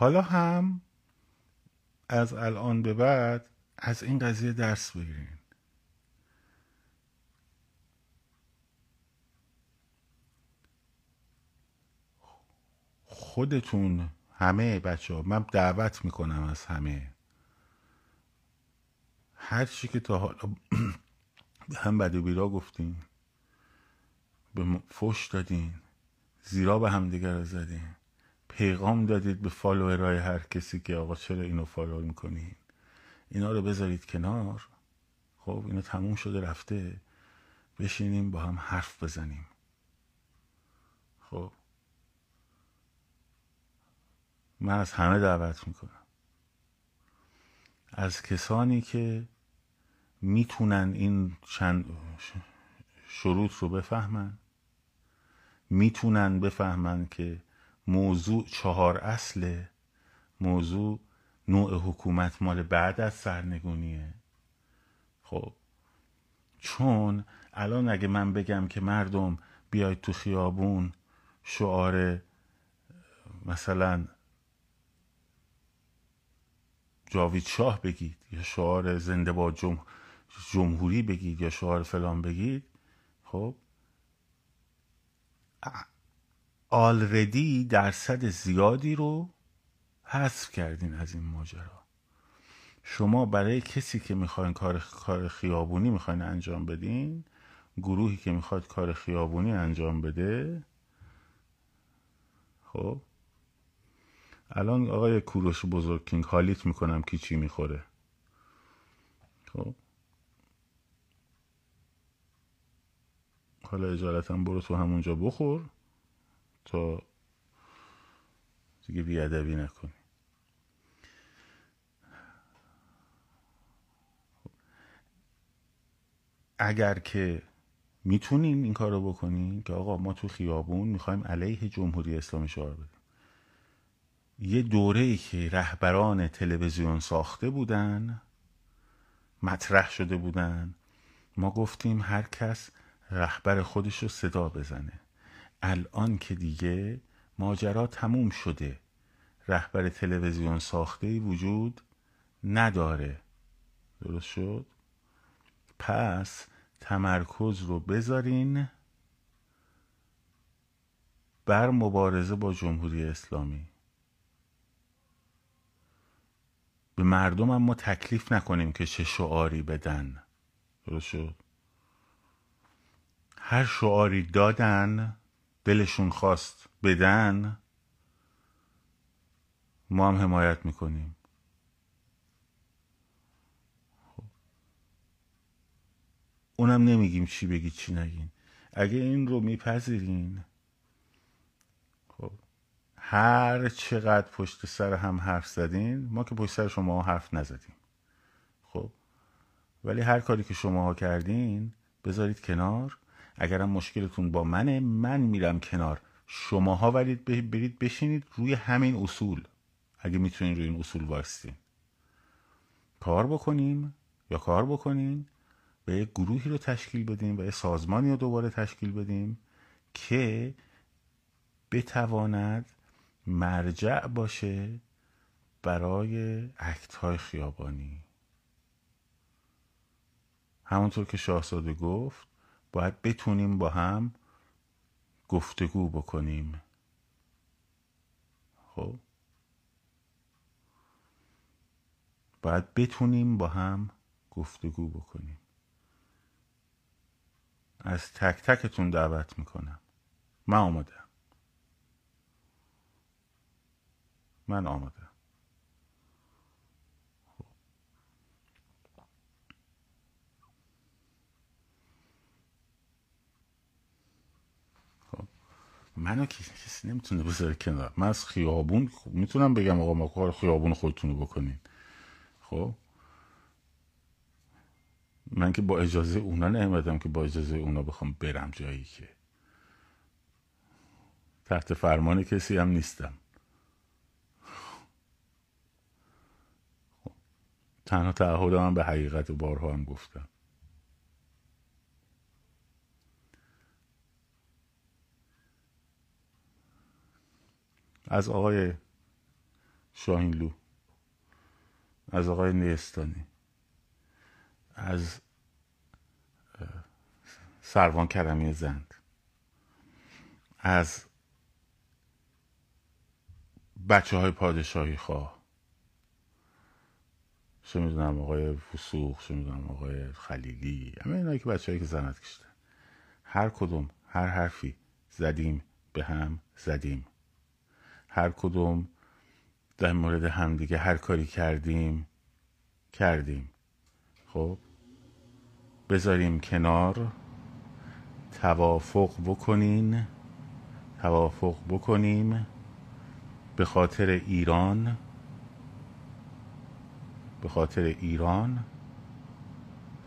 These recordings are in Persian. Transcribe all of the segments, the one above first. حالا هم از الان به بعد از این قضیه درس بگیرین. خودتون همه بچه ها، من دعوت میکنم از همه، هر چی که تا حالا به هم بد و بیرا گفتین، به فوش دادین، زیرا به هم دیگر رو زدین، پیغام دادید به فالوورای هر کسی که آقا چرا اینو فالو میکنین، اینا رو بذارید کنار. خب اینا تموم شده رفته، بشینیم با هم حرف بزنیم. خب من از همه دعوت میکنم، از کسانی که میتونن این چند شروط رو بفهمن، میتونن بفهمن که موضوع 4 اصله، موضوع نوع حکومت مال بعد از سرنگونیه. خب چون الان اگه من بگم که مردم بیاید تو خیابون شعار مثلا جاوید شاه بگید یا شعار زنده باد جمهوری بگید یا شعار فلان بگید، خب آلردی درصد زیادی رو حذف کردین از این ماجرا. شما برای کسی که میخواین کار خیابونی میخواین انجام بدین، گروهی که میخواد کار خیابونی انجام بده، خب الان آقای کوروش بزرگکینگ حالیت میکنم کی چی میخوره. خب حالا اجالتم برو تو همونجا بخور تا دیگه بیادبی نکنی. اگر که میتونین این کار رو بکنین که آقا ما تو خیابون میخوایم علیه جمهوری اسلامی شعار بدیم، یه دوره‌ای که رهبران تلویزیون ساخته بودن، مطرح شده بودن، ما گفتیم هر کس رهبر خودش رو صدا بزنه. الان که دیگه ماجرا تموم شده، رهبر تلویزیون ساخته‌ای وجود نداره. درست شد؟ پس تمرکز رو بذارین بر مبارزه با جمهوری اسلامی. به مردم هم ما تکلیف نکنیم که چه شعاری بدن. درست شد؟ هر شعاری دادن دلشون خواست بدن، ما هم حمایت میکنیم. خب. اونم نمیگیم چی بگید چی نگین. اگه این رو میپذیرین، خب هر چقدر پشت سر هم حرف زدین، ما که پشت سر شما حرف نزدیم، خب ولی هر کاری که شماها کردین بذارید کنار. اگرم مشکلتون با منه، من میرم کنار، شماها ولی برید بشینید روی همین اصول، اگه میتونین روی این اصول وایستین، کار بکنیم یا کار بکنین، به یک گروهی رو تشکیل بدیم و یک سازمانی رو دوباره تشکیل بدیم که بتواند مرجع باشه برای اکت‌های خیابانی. همونطور که شاهزاده گفت، باید بتونیم با هم گفتگو بکنیم. خب باید بتونیم با هم گفتگو بکنیم. از تک تکتون دعوت میکنم. من آمدم. خب. منو کسی نمیتونه بذاره کنار. من از خیابون میتونم بگم آقا ما کار خیابون خودتون رو بکنین. خب من که با اجازه اونا نمیدم که با اجازه اونا بخوام برم جایی که تحت فرمان کسی هم نیستم. تنها تعهد من به حقیقت، بارها هم گفتم. از آقای شاهینلو، از آقای نیستانی، از سروان کرمی زند، از بچه های پادشاهی خواه، چه میدونم آقای فسوخ، چه میدونم آقای خلیلی، همه اینایی که بچه هایی که زنت کشتن، هر کدوم هر حرفی زدیم به هم زدیم، هر کدوم در مورد همدیگه هر کاری کردیم. خب بذاریم کنار، توافق بکنیم به خاطر ایران،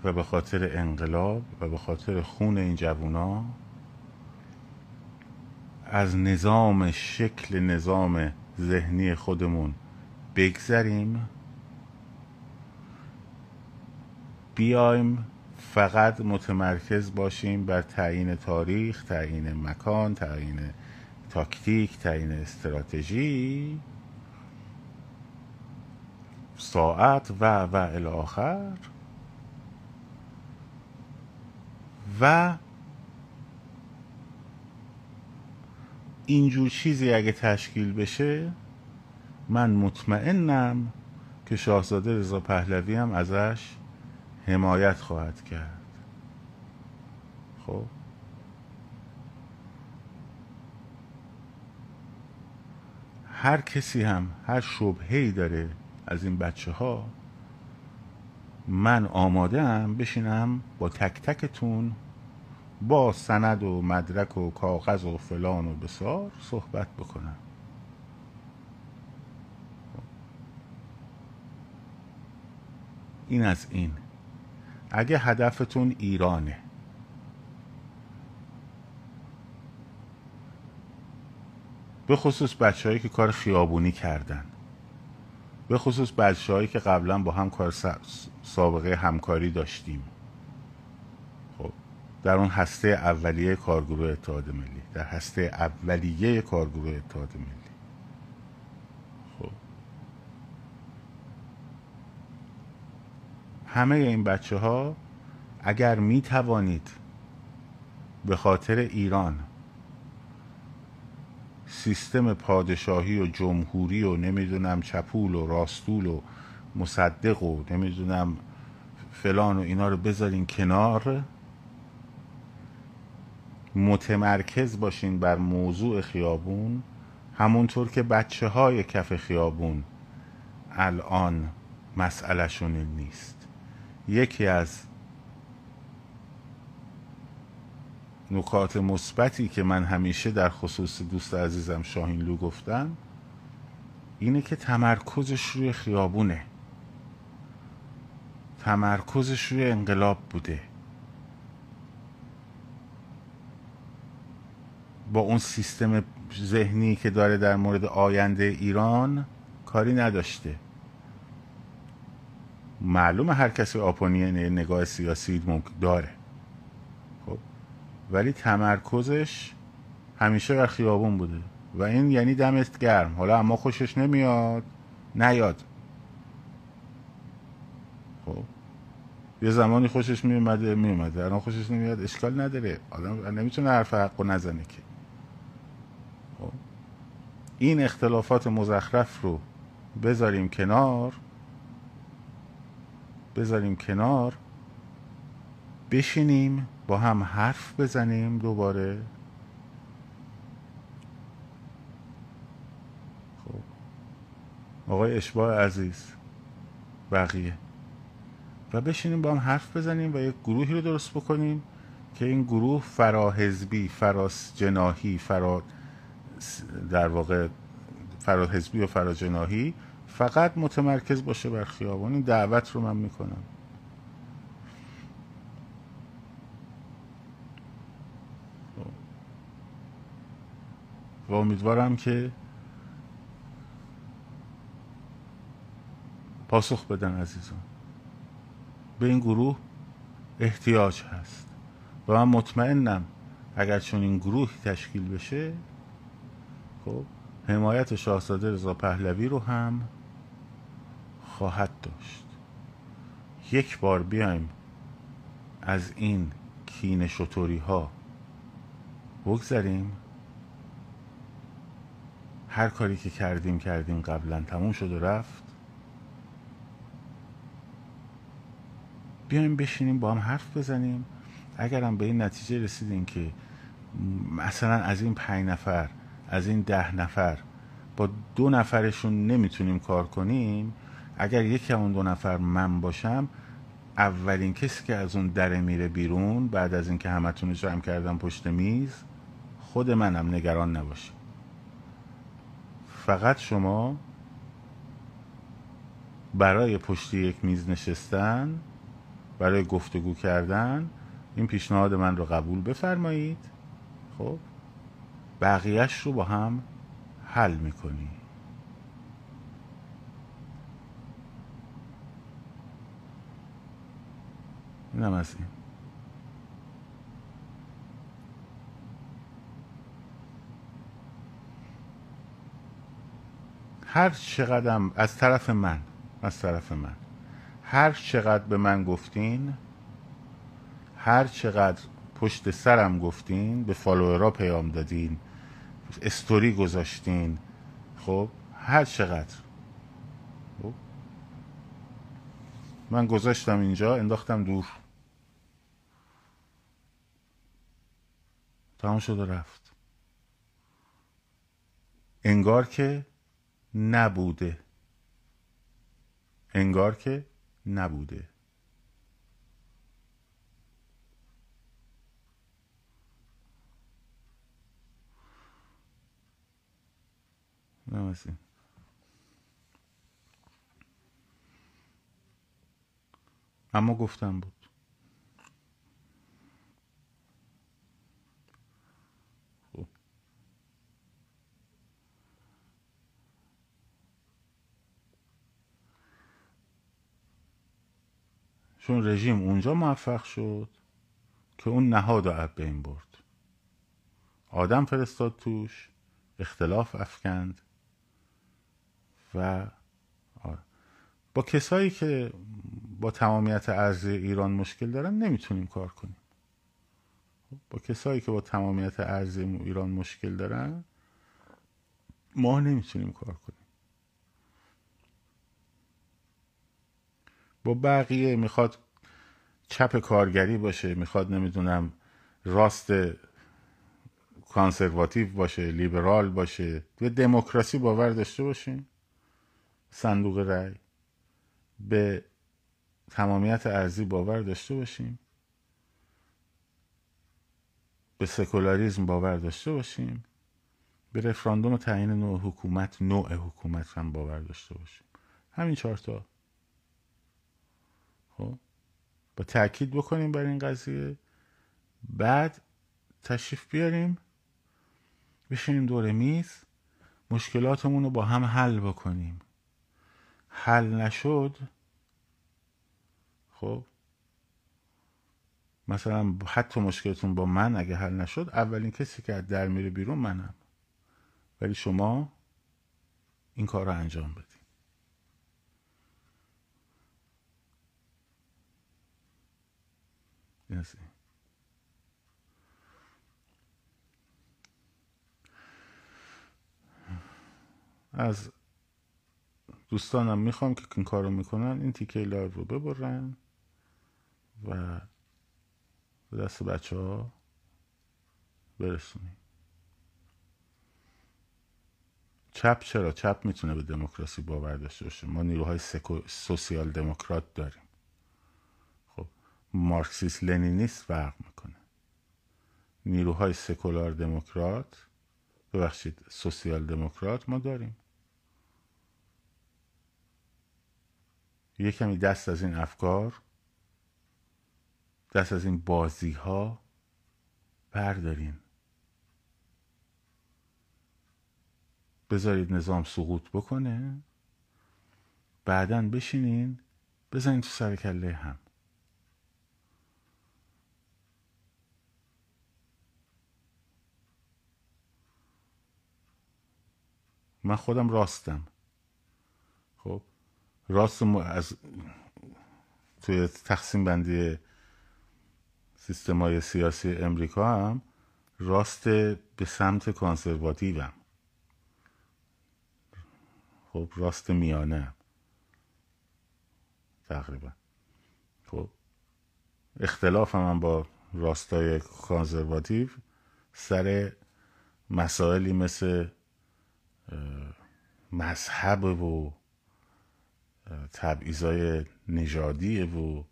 و به خاطر انقلاب و به خاطر خون این جوونا از نظام ذهنی خودمون بگذریم، بیایم فقط متمرکز باشیم بر تعیین تاریخ، تعیین مکان، تعیین تاکتیک، تعیین استراتژی، ساعت و الی آخر، و اینجور چیزی اگه تشکیل بشه من مطمئنم که شاهزاده رضا پهلوی هم ازش حمایت خواهد کرد. خب هر کسی هم هر شبهه‌ای داره از این بچه ها، من آماده‌ام بشینم با تک تکتون با سند و مدرک و کاغذ و فلان و بسار صحبت بکنم. این از این. اگه هدفتون ایرانه، به خصوص بچه هایی که کار خیابونی کردن، به خصوص بچه هایی که قبلا با هم کار سابقه همکاری داشتیم، خب در اون هسته اولیه کارگروه اتحاد ملی، خب همه این بچه ها اگر می توانید به خاطر ایران سیستم پادشاهی و جمهوری و نمیدونم چپول و راستول و مصدق و نمیدونم فلان و اینا رو بذارین کنار، متمرکز باشین بر موضوع خیابون، همونطور که بچه های کف خیابون الان مسئله شون نیست. یکی از نکات مثبتی که من همیشه در خصوص دوست عزیزم شاهینلو گفتم اینه که تمرکزش روی خیابونه، تمرکزش روی انقلاب بوده، با اون سیستم ذهنی که داره در مورد آینده ایران کاری نداشته. معلومه هر کسی آپونین نگاه سیاسی داره، ولی تمرکزش همیشه بر خیابون بوده و این یعنی دمت گرم. حالا اما خوشش نمیاد، نیاد. خب یه زمانی خوشش میومده، الان خوشش نمیاد، اشکال نداره، آدم نمیتونه حرف حقو نزنه که. خب این اختلافات مزخرف رو بذاریم کنار، بشینیم با هم حرف بزنیم دوباره. خب آقای اشباع عزیز، بقیه، و بشینیم با هم حرف بزنیم و یک گروهی رو درست بکنیم که این گروه فراحزبی، فراجناحی، در واقع فراحزبی و فراجناحی فقط متمرکز باشه بر خیابان. دعوت رو من میکنم. و امیدوارم که پاسخ بدن عزیزان. به این گروه احتیاج هست و من مطمئنم اگر چون این گروه تشکیل بشه، خب حمایت شاهزاده رضا پهلوی رو هم خواهد داشت. یک بار بیایم از این کینه شطوری ها بگذریم. هر کاری که کردیم قبلا، تموم شد و رفت. بیایم بشینیم با هم حرف بزنیم. اگرم به این نتیجه رسیدیم که مثلا از این 5 نفر، از این 10 نفر با 2 نفرشون نمیتونیم کار کنیم، اگر یکی از اون 2 نفر من باشم، اولین کسی که از اون دره میره بیرون بعد از اینکه همتون رو جمع کردم پشت میز، خود منم. نگران نباشید. فقط شما برای پشت یک میز نشستن، برای گفتگو کردن، این پیشنهاد من رو قبول بفرمایید. خب بقیهش رو با هم حل میکنی. اینم از این. هر چقدر از طرف من هر چقدر به من گفتین، هر چقدر پشت سرم گفتین، به فالوورها پیام دادین، استوری گذاشتین، خب هر چقدر. خب من گذاشتم اینجا، انداختم دور، تمام شد و رفت. انگار که نبوده، انگار که نبوده. نمی‌شه. اما گفتم بود. چون رژیم اونجا موفق شد که اون نهاد رو به این برد، آدم فرستاد توش، اختلاف افکند و با کسایی که با تمامیت ارضی ایران مشکل دارن نمیتونیم کار کنیم. با کسایی که با تمامیت ارضی ایران مشکل دارن ما نمیتونیم کار کنیم. با بقیه میخواد چپ کارگری باشه، میخواد نمیدونم راست کانسرواتیو باشه، لیبرال باشه، به دموکراسی باور داشته باشیم، صندوق رای، به تمامیت ارضی باور داشته باشیم، به سکولاریسم باور داشته باشیم، به رفراندوم و تعیین نوع حکومت هم باور داشته باشیم. همین 4 تا. خب با تأکید بکنیم بر این قضیه، بعد تشریف بیاریم بشینیم دور میز، مشکلاتمون رو با هم حل بکنیم. حل نشد، خب مثلا حتی مشکلتون با من اگه حل نشد، اولین کسی که از در میره بیرون منم، ولی شما این کار رو انجام بدید. از دوستانم میخوام که این کارو میکنن این تیکه لایو رو ببرن و به دست بچه ها برسونیم. چپ چرا؟ چپ میتونه به دموکراسی باور داشته باشه. ما نیروهای سوسیال دموکرات داریم. مارکسیست لنینیست فرق میکنه. نیروهای سکولار دموکرات، ببخشید سوسیال دموکرات ما داریم. یه کمی دست از این افکار، دست از این بازی ها بردارین. بذارید نظام سقوط بکنه، بعداً بشینین بزنین تو سر کله هم. من خودم راستم. خب راستم از توی تقسیم بندی سیستمای سیاسی امریکا هم راست به سمت کانسرواتیوم، خب راست میانه تقریبا. خب اختلاف هم با راستای کانسرواتیو سر مسائلی مثل مذهب و تبعیضای نژادیه و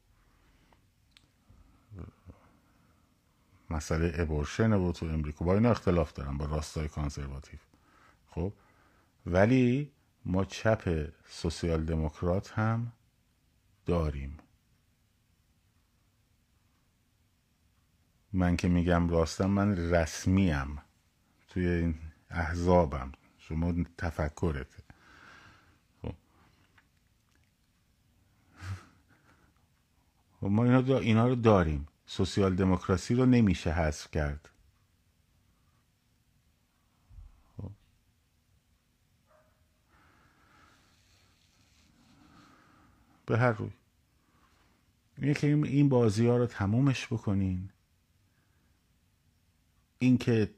مسئله ابورشن و تو امریکا، با اینا اختلاف دارن با راستای کانسرواتیو. خب ولی ما چپ سوسیال دموکرات هم داریم. من که میگم راستم، من رسمیم توی این احزابم. شما تفکرته. خب ما اینا رو داریم. سوسیال دموکراسی رو نمیشه حذف کرد. به هر روی اینه که این بازی ها رو تمومش بکنین. این که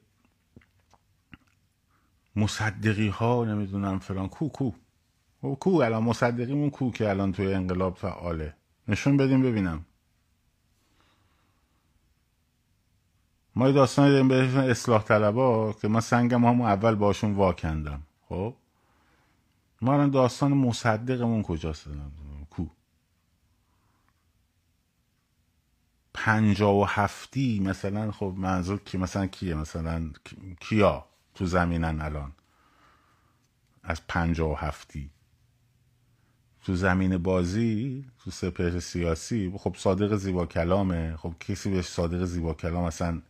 مصدقی ها نمیدونم فلان کو الان مصدقیمون کو که الان توی انقلاب فعاله، نشون بدیم ببینم. ما یه داستانی داریم به اصلاح طلبا که من سنگم همون اول باشون واکندم. خب ما الان داستان مصدقمون کجاست؟ کو 57 مثلا. خب منظور که مثلا کیه؟ مثلا کیا تو زمینن الان از 57 تو زمین بازی تو سپهر سیاسی؟ خب صادق زیبا کلامه. خب کسی بهش صادق زیبا کلام اصلا؟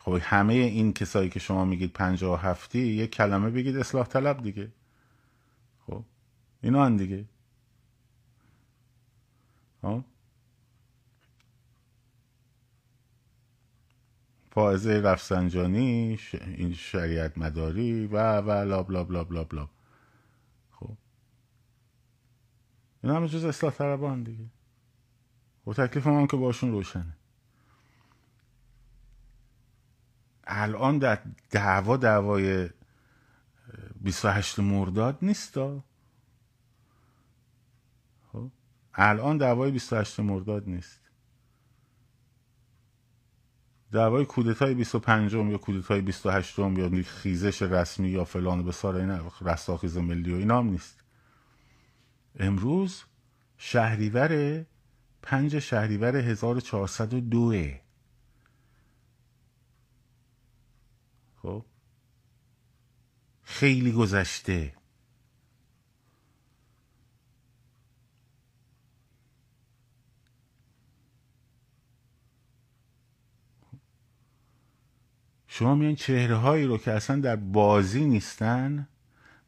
خب همه این کسایی که شما میگید 57 یک کلمه بگید اصلاح طلب دیگه. خب اینا هم دیگه فائزه رفسنجانی، این شریعت مداری و لاب لاب لاب لاب لاب. خب این همه جز اصلاح طلبان دیگه. خب تکلیف هم که باشون روشنه. الان در دعوای 28 مرداد نیست. خب الان دعوای 28 مرداد نیست. دعوای کودتای 25م یا کودتای 28م یا خیزش رسمی یا فلان بسار اینا، رستاخیز ملی و اینا هم نیست. امروز شهریور 5 شهریور 1402. خب خیلی گذشته. شما میان چهره هایی رو که اصلا در بازی نیستن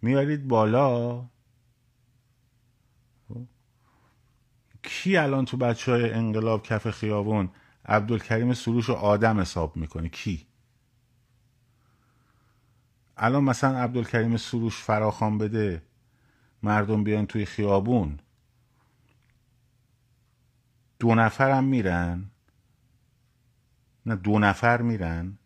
میارید بالا. کی الان تو بچه های انقلاب کف خیابون عبدالکریم سروش رو آدم حساب میکنه؟ کی الان مثلا عبدالکریم سروش فراخوان بده مردم بیان توی خیابون، 2 نفرم میرن؟ نه 2 نفر میرن.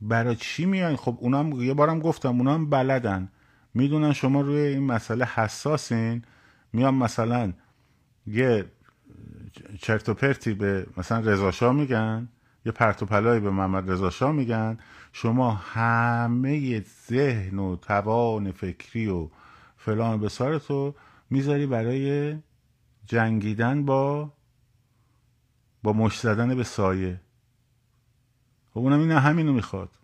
برای چی میان؟ خب اونام یه بارم گفتم، اونام بلدن، میدونن شما روی این مسئله حساسین، میان مثلا یه چرت و پرتی به مثلا رضا شاه میگن، یه پرت و پلایی به محمد رضا شاه میگن، شما همه ذهن و توان فکری و فلان بسارتو میذاری برای جنگیدن با مشت زدن به سایه. خب اونم این همینو میخواد.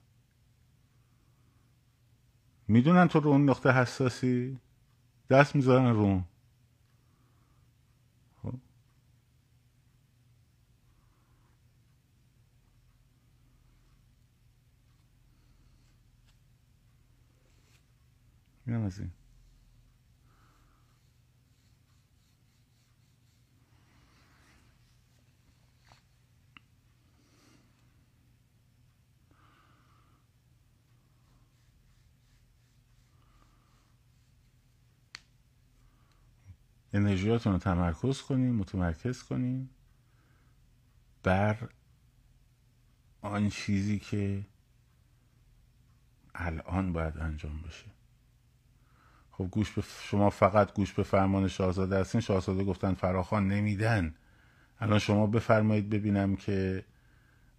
میدونن تو رو اون نقطه حساسی، دست میذارن رو. خب میرم از این. انرژیاتون رو تمرکز کنین، متمرکز کنین بر آن چیزی که الان باید انجام بشه. خب شما فقط گوش به فرمان شاهزاده هستین. شاهزاده گفتن فراخوان نمیدن. الان شما بفرمایید ببینم که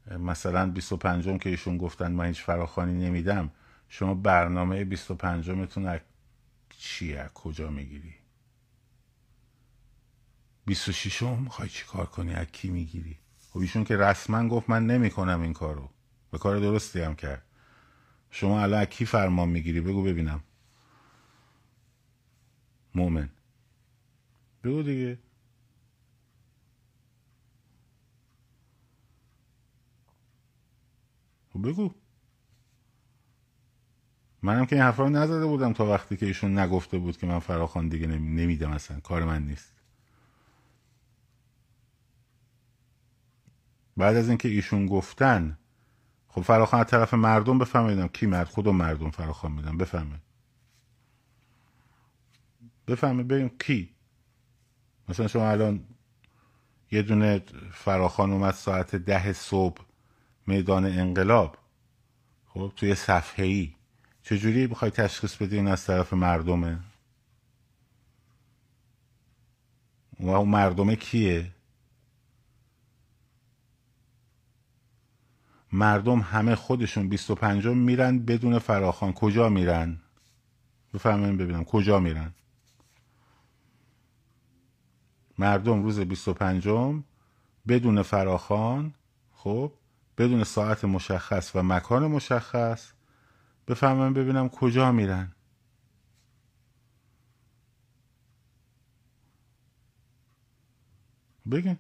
مثلا 25م که ایشون گفتن من هیچ فراخوانی نمیدم، شما برنامه 25متون چیه؟ کجا میگیری؟ 26م میخوای چی کار کنی؟ از کی میگیری؟ خب ایشون که رسما گفت من نمیکنم این کارو، به کار درستی هم کرد. شما الان از کی فرمان میگیری؟ بگو ببینم مومن، بگو دیگه. بگو. منم که این حرفا رو نزده بودم تا وقتی که ایشون نگفته بود که من فراخوان دیگه نمیدم، اصلا کار من نیست. بعد از اینکه ایشون گفتن خب فراخوان از طرف مردم بفهمیدم کی مرد، خودم مردم فراخوان میدم، بفهمید ببین کی. مثلا شما الان یه دونه فراخوان اومد ساعت 10 صبح میدان انقلاب، خب توی صفحه‌ای چجوری بخوای تشخیص بدی این از طرف مردمه؟ و اون مردمه کیه؟ مردم همه خودشون 25 میرن بدون فراخوان. کجا میرن؟ بفهمین ببینم کجا میرن؟ مردم روز 25 بدون فراخوان، خب بدون ساعت مشخص و مکان مشخص، بفهمم ببینم کجا میرن؟ بگن.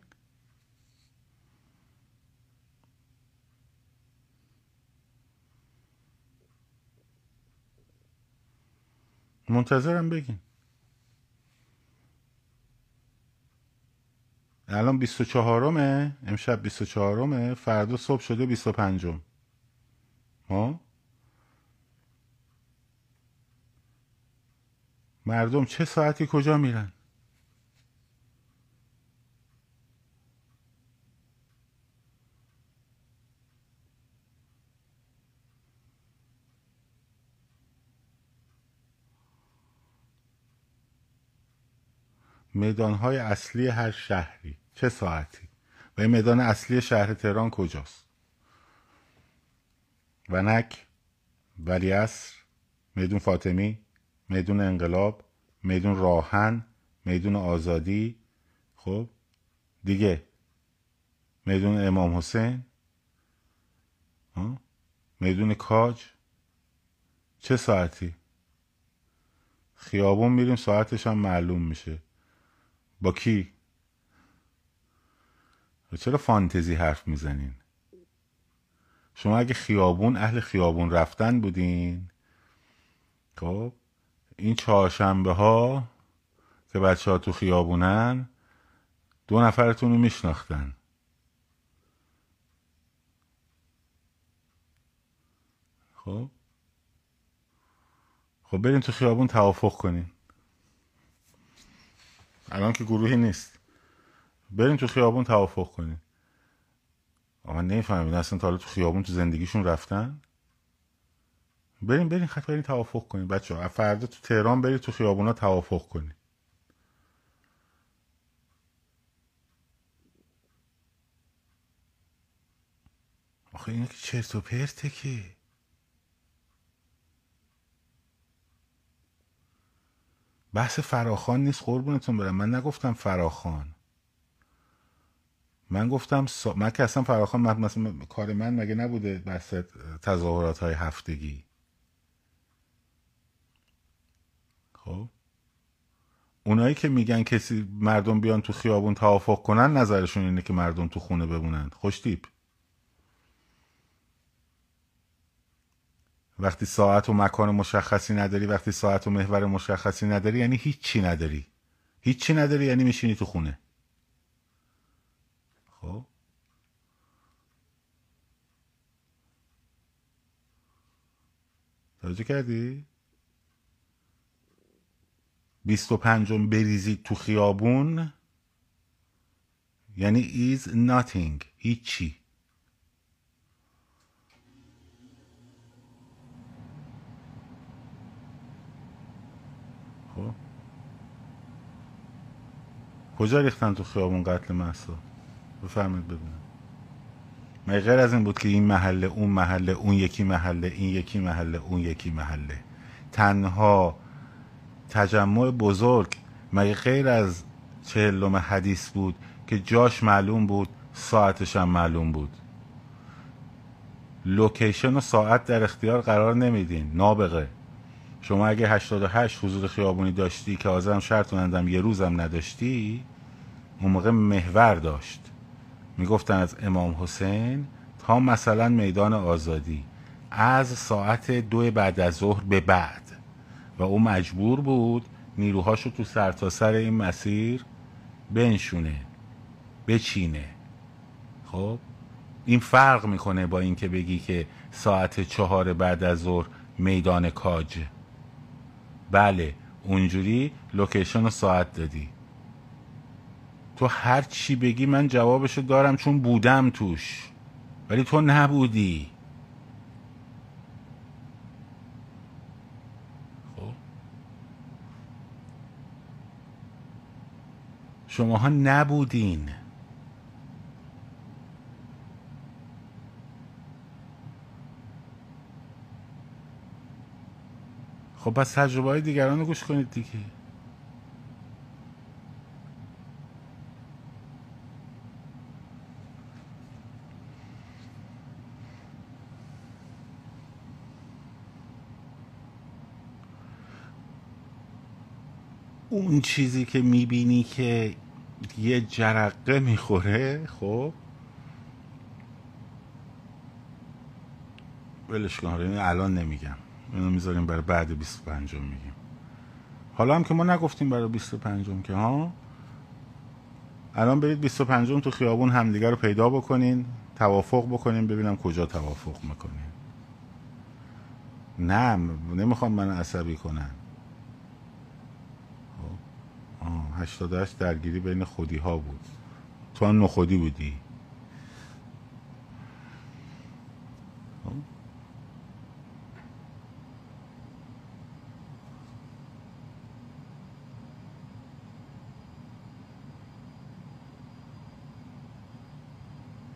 منتظرم بگین. الان 24مه، امشب 24مه، فردا صبح شده 25م. ها؟ مردم چه ساعتی کجا میرن؟ میدانهای اصلی هر شهری چه ساعتی؟ و این میدان اصلی شهر تهران کجاست؟ ونک، ولیعصر، میدون فاطمی، میدون انقلاب، میدون راهن، میدون آزادی، خب دیگه میدون امام حسین، میدون کاج، چه ساعتی؟ خیابون میریم ساعتش هم معلوم میشه. با کی؟ چرا فانتزی حرف میزنین؟ شما اگه خیابون، اهل خیابون رفتن بودین، خب این چهارشنبه ها که بچه ها تو خیابونن 2 نفرتون رو میشناختن. خب بریم تو خیابون توافق کنین. الان که گروهی نیست. بریم تو خیابون توافق کنین. من نمیفهمم اصلا تا حالا تو خیابون تو زندگیشون رفتن؟ بریم خط بریم توافق کنین بچه‌ها. فردا تو تهران برید تو خیابونا توافق کنین. آخه اینا که چرت و پرته که. بحث فراخوان نیست قربونتون برم. من نگفتم فراخوان. من گفتم من که اصلا فراخوان، مثلا کار من مگه نبوده بحث تظاهرات های هفتگی؟ خب اونایی که میگن کسی مردم بیان تو خیابون توافق کنن، نظرشون اینه که مردم تو خونه بمونن. خوشتیپ. وقتی ساعت و مکان مشخصی نداری، وقتی ساعت و محور مشخصی نداری، یعنی هیچی نداری. هیچی نداری یعنی میشینی تو خونه. خب توجه کردی؟ 25 بریزید تو خیابون یعنی is nothing، هیچی. خب کجا ریختن تو خیابون قتل مهسا؟ بفرمایید ببینم. مگر غیر از این بود که این محله، اون محله، اون یکی محله، این یکی محله، اون یکی محله، تنها تجمع بزرگ مگر غیر از چهلم حدیث بود که جاش معلوم بود، ساعتش هم معلوم بود. لوکیشن و ساعت در اختیار قرار نمیدین نابغه. شما اگه 88 حضور خیابونی داشتی که آزم شرطونندم یه روزم نداشتی، اون موقع محور داشت، میگفتن از امام حسین تا مثلا میدان آزادی از ساعت 2 بعد از ظهر به بعد، و او مجبور بود نیروهاشو تو سرتاسر این مسیر بنشونه، بچینه. خب این فرق میکنه با این که بگی که ساعت 4 بعد از ظهر میدان کاج. بله اونجوری لوکیشن و ساعت دادی. تو هر چی بگی من جوابشو دارم چون بودم توش، ولی تو نبودی. خب شماها نبودین. خب پس تجربه های دیگران رو گوش کنید دیگه. اون چیزی که میبینی که یه جرقه میخوره، خب ولش کن، الان نمیگم، اینو میذاریم برای بعد 25 میگیم. حالا هم که ما نگفتیم برای 25 که ها، الان برید 25 تو خیابون همدیگر رو پیدا بکنین، توافق بکنین، ببینم کجا توافق میکنین. نه نمیخوام من عصبی کنن. 88 درگیری بین خودی ها بود، تو هم نخودی بودی.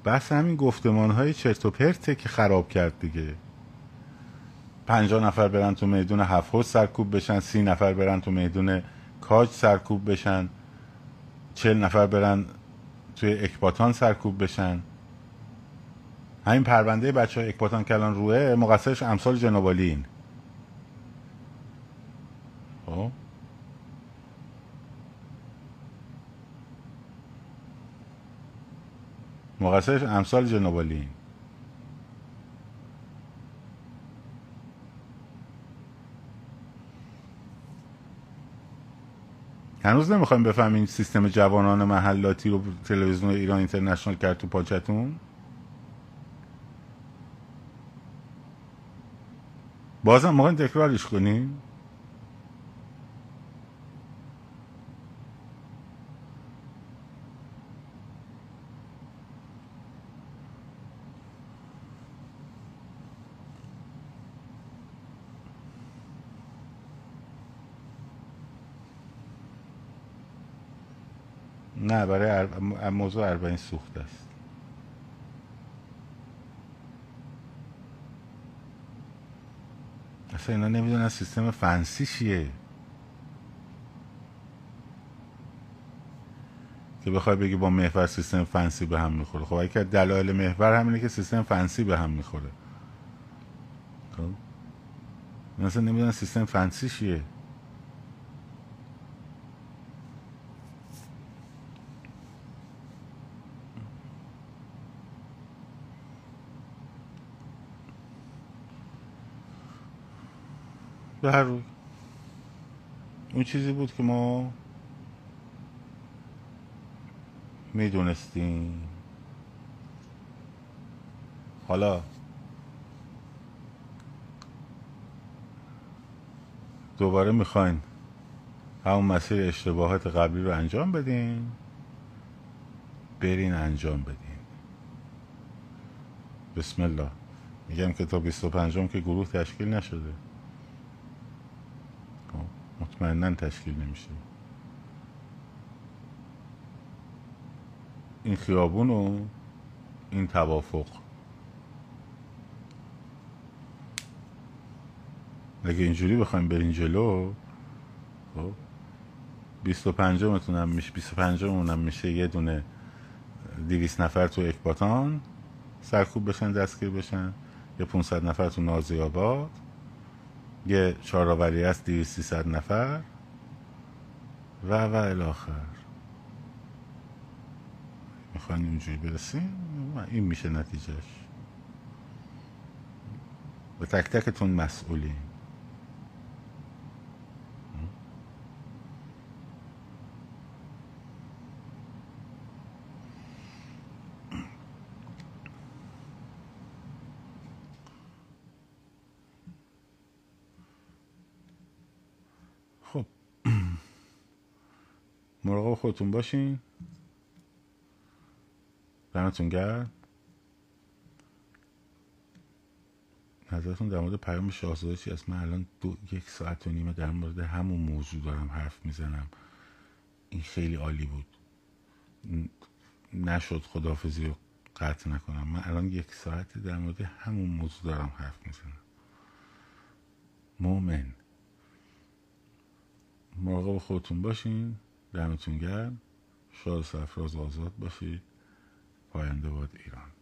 بس همین گفتمان های چرت و پرته که خراب کرد دیگه. 50 نفر برن تو میدون هفت سرکوب بشن، 30 نفر برن تو میدون کاج سرکوب بشن، 40 نفر برن توی اکباتان سرکوب بشن. همین پرونده بچه های اکباتان که الان روه، مقصرش امثال جنوبالین. خب مقصرش امثال جنوبالین. هنوز نمیخوایم بفهمیم سیستم جوانان محلاتی رو تلویزیون ایران اینترنشنال کرد تو پاچتون؟ بازم میخوایم تکرارش کنیم؟ نه، برای موضوع 40 سوخت است. اصلا اینا نمیدونن سیستم فنسی چیه که بخوای بگی با محور سیستم فنسی به هم میخوره. خب یکی از دلایل محور همینه که سیستم فنسی به هم میخوره. خب اصلا نمیدونن سیستم فنسی چیه. به هر روی اون چیزی بود که ما میدونستیم. حالا دوباره میخواین همون مسیر اشتباهات قبلی رو انجام بدین، برین انجام بدین. بسم الله. میگم که تا 25م که گروه تشکیل نشده، مطمئنن تشکیل نمیشه. این خیابون و این توافق، اگه اینجوری بخوایم برین جلو، خب 25متونم میشه، 25مونم میشه یه دونه 200 نفر تو اکباتان سرکوب بشن، دستگیر بشن، یه 500 نفر تو نازی‌آباد، یه چهارآوری است 200-300 نفر و الاخر. میخواین اینجوری برسیم؟ این میشه نتیجهش. و تک تکتون مسئولین. خب مراقب خودتون باشین. دمتون گرم. نظرتون در مورد پیام شاهزاده چی است؟ من الان 1 ساعت و نیم در مورد همون موضوع دارم حرف میزنم. این خیلی عالی بود، نشد خداحافظی رو قطع نکنم. من الان 1 ساعت در مورد همون موضوع دارم حرف میزنم. مومن، مراقب خودتون باشین. دمتون گرم. شاد و سرفراز و آزاد باشید. پاینده باد ایران.